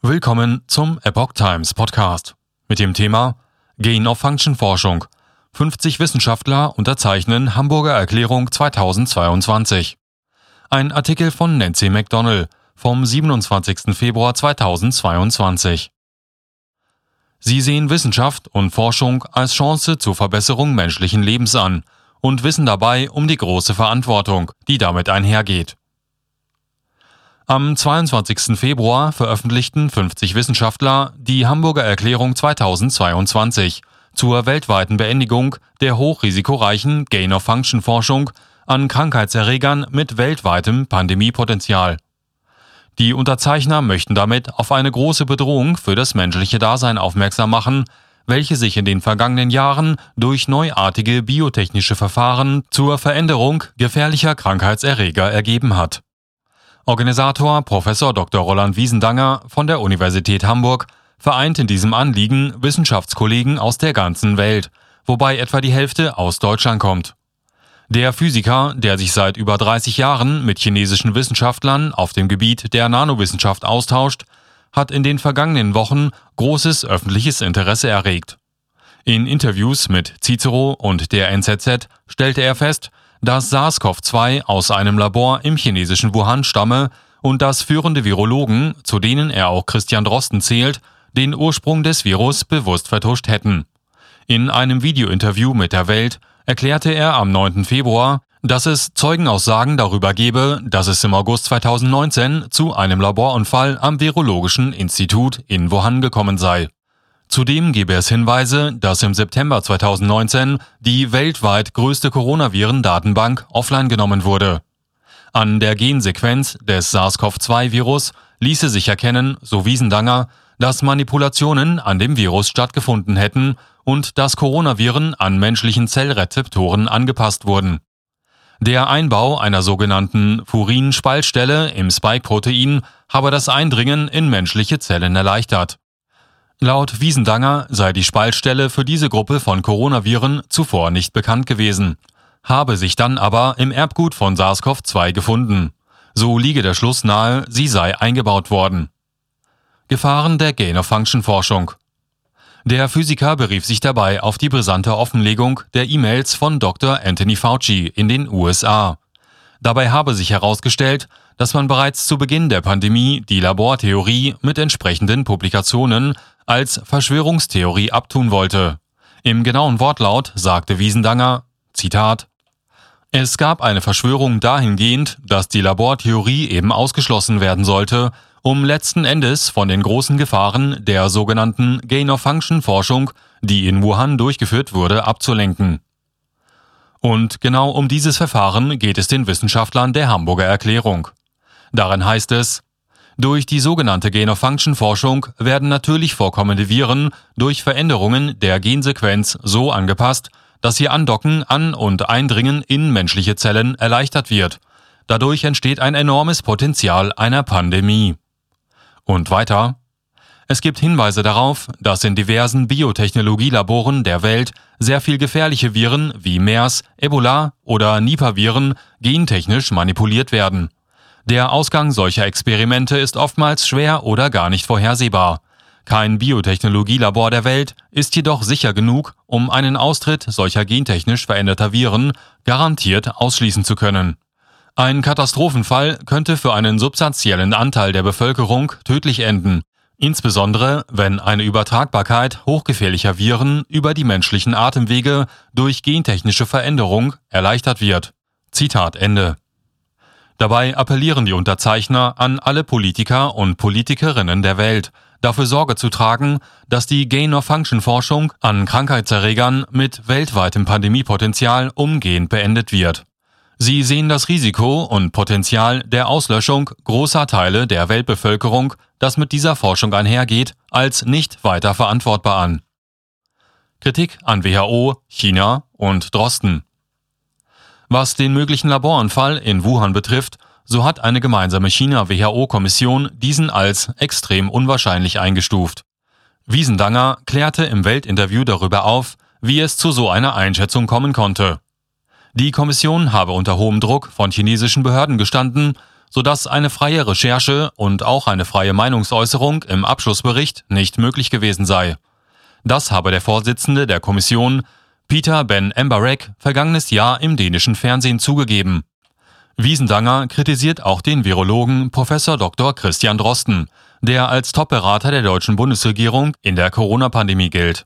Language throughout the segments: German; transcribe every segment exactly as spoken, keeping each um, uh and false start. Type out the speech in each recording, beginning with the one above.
Willkommen zum Epoch Times Podcast mit dem Thema Gain-of-Function-Forschung. fünfzig Wissenschaftler unterzeichnen Hamburger Erklärung zweitausendzweiundzwanzig. Ein Artikel von Nancy MacDonald vom siebenundzwanzigsten Februar zweitausendzweiundzwanzig. Sie sehen Wissenschaft und Forschung als Chance zur Verbesserung menschlichen Lebens an und wissen dabei um die große Verantwortung, die damit einhergeht. Am zweiundzwanzigsten Februar veröffentlichten fünfzig Wissenschaftler die Hamburger Erklärung zweitausendzweiundzwanzig zur weltweiten Beendigung der hochrisikoreichen Gain-of-Function-Forschung an Krankheitserregern mit weltweitem Pandemiepotenzial. Die Unterzeichner möchten damit auf eine große Bedrohung für das menschliche Dasein aufmerksam machen, welche sich in den vergangenen Jahren durch neuartige biotechnische Verfahren zur Veränderung gefährlicher Krankheitserreger ergeben hat. Organisator Professor Doktor Roland Wiesendanger von der Universität Hamburg vereint in diesem Anliegen Wissenschaftskollegen aus der ganzen Welt, wobei etwa die Hälfte aus Deutschland kommt. Der Physiker, der sich seit über dreißig Jahren mit chinesischen Wissenschaftlern auf dem Gebiet der Nanowissenschaft austauscht, hat in den vergangenen Wochen großes öffentliches Interesse erregt. In Interviews mit Cicero und der N Z Z stellte er fest, dass SARS-CoV zwei aus einem Labor im chinesischen Wuhan stamme und dass führende Virologen, zu denen er auch Christian Drosten zählt, den Ursprung des Virus bewusst vertuscht hätten. In einem Videointerview mit der Welt erklärte er am neunten Februar, dass es Zeugenaussagen darüber gebe, dass es im August zweitausendneunzehn zu einem Laborunfall am Virologischen Institut in Wuhan gekommen sei. Zudem gebe es Hinweise, dass im September zweitausendneunzehn die weltweit größte Coronaviren-Datenbank offline genommen wurde. An der Gensequenz des SARS-CoV zwei Virus ließe sich erkennen, so Wiesendanger, dass Manipulationen an dem Virus stattgefunden hätten und dass Coronaviren an menschlichen Zellrezeptoren angepasst wurden. Der Einbau einer sogenannten Furin-Spaltstelle im Spike-Protein habe das Eindringen in menschliche Zellen erleichtert. Laut Wiesendanger sei die Spaltstelle für diese Gruppe von Coronaviren zuvor nicht bekannt gewesen, habe sich dann aber im Erbgut von SARS-CoV zwei gefunden. So liege der Schluss nahe, sie sei eingebaut worden. Gefahren der Gain-of-Function-Forschung. Der Physiker berief sich dabei auf die brisante Offenlegung der E-Mails von Doktor Anthony Fauci in den U S A. Dabei habe sich herausgestellt, dass man bereits zu Beginn der Pandemie die Labortheorie mit entsprechenden Publikationen als Verschwörungstheorie abtun wollte. Im genauen Wortlaut sagte Wiesendanger, Zitat, »Es gab eine Verschwörung dahingehend, dass die Labortheorie eben ausgeschlossen werden sollte, um letzten Endes von den großen Gefahren der sogenannten Gain-of-Function-Forschung, die in Wuhan durchgeführt wurde, abzulenken.« Und genau um dieses Verfahren geht es den Wissenschaftlern der Hamburger Erklärung. Darin heißt es, durch die sogenannte Gain-of-Function-Forschung werden natürlich vorkommende Viren durch Veränderungen der Gensequenz so angepasst, dass ihr Andocken an und Eindringen in menschliche Zellen erleichtert wird. Dadurch entsteht ein enormes Potenzial einer Pandemie. Und weiter. Es gibt Hinweise darauf, dass in diversen Biotechnologielaboren der Welt sehr viel gefährliche Viren wie MERS, Ebola oder Nipaviren gentechnisch manipuliert werden. Der Ausgang solcher Experimente ist oftmals schwer oder gar nicht vorhersehbar. Kein Biotechnologielabor der Welt ist jedoch sicher genug, um einen Austritt solcher gentechnisch veränderter Viren garantiert ausschließen zu können. Ein Katastrophenfall könnte für einen substanziellen Anteil der Bevölkerung tödlich enden, insbesondere wenn eine Übertragbarkeit hochgefährlicher Viren über die menschlichen Atemwege durch gentechnische Veränderung erleichtert wird. Zitat Ende. Dabei appellieren die Unterzeichner an alle Politiker und Politikerinnen der Welt, dafür Sorge zu tragen, dass die Gain-of-Function-Forschung an Krankheitserregern mit weltweitem Pandemiepotenzial umgehend beendet wird. Sie sehen das Risiko und Potenzial der Auslöschung großer Teile der Weltbevölkerung, das mit dieser Forschung einhergeht, als nicht weiter verantwortbar an. Kritik an W H O, China und Drosten. Was den möglichen Laborunfall in Wuhan betrifft, so hat eine gemeinsame China-W H O-Kommission diesen als extrem unwahrscheinlich eingestuft. Wiesendanger klärte im Weltinterview darüber auf, wie es zu so einer Einschätzung kommen konnte. Die Kommission habe unter hohem Druck von chinesischen Behörden gestanden sodass eine freie Recherche und auch eine freie Meinungsäußerung im Abschlussbericht nicht möglich gewesen sei. Das habe der Vorsitzende der Kommission, Peter Ben Embarek, vergangenes Jahr im dänischen Fernsehen zugegeben. Wiesendanger kritisiert auch den Virologen Professor Doktor Christian Drosten, der als Top-Berater der deutschen Bundesregierung in der Corona-Pandemie gilt.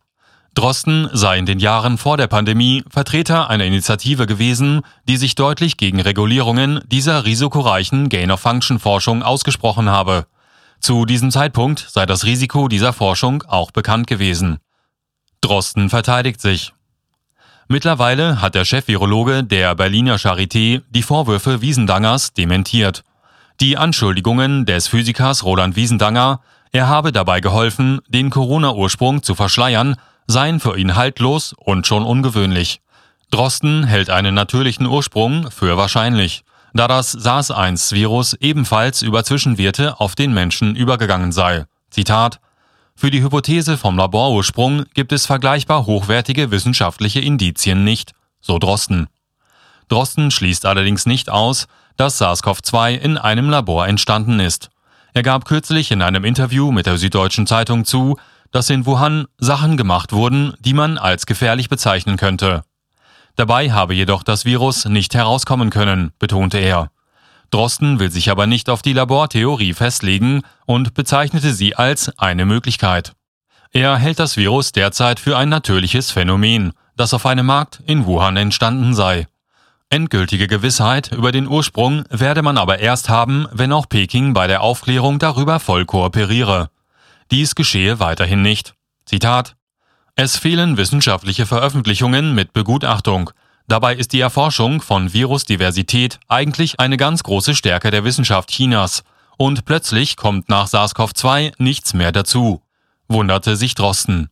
Drosten sei in den Jahren vor der Pandemie Vertreter einer Initiative gewesen, die sich deutlich gegen Regulierungen dieser risikoreichen Gain-of-Function-Forschung ausgesprochen habe. Zu diesem Zeitpunkt sei das Risiko dieser Forschung auch bekannt gewesen. Drosten verteidigt sich. Mittlerweile hat der Chef-Virologe der Berliner Charité die Vorwürfe Wiesendangers dementiert. Die Anschuldigungen des Physikers Roland Wiesendanger, er habe dabei geholfen, den Corona-Ursprung zu verschleiern, seien für ihn haltlos und schon ungewöhnlich. Drosten hält einen natürlichen Ursprung für wahrscheinlich, da das SARS eins Virus ebenfalls über Zwischenwirte auf den Menschen übergegangen sei. Zitat: Für die Hypothese vom Laborursprung gibt es vergleichbar hochwertige wissenschaftliche Indizien nicht, so Drosten. Drosten schließt allerdings nicht aus, dass SARS-CoV zwei in einem Labor entstanden ist. Er gab kürzlich in einem Interview mit der Süddeutschen Zeitung zu, dass in Wuhan Sachen gemacht wurden, die man als gefährlich bezeichnen könnte. Dabei habe jedoch das Virus nicht herauskommen können, betonte er. Drosten will sich aber nicht auf die Labortheorie festlegen und bezeichnete sie als eine Möglichkeit. Er hält das Virus derzeit für ein natürliches Phänomen, das auf einem Markt in Wuhan entstanden sei. Endgültige Gewissheit über den Ursprung werde man aber erst haben, wenn auch Peking bei der Aufklärung darüber voll kooperiere. Dies geschehe weiterhin nicht. Zitat: Es fehlen wissenschaftliche Veröffentlichungen mit Begutachtung. Dabei ist die Erforschung von Virusdiversität eigentlich eine ganz große Stärke der Wissenschaft Chinas. Und plötzlich kommt nach SARS-CoV zwei nichts mehr dazu, wunderte sich Drosten.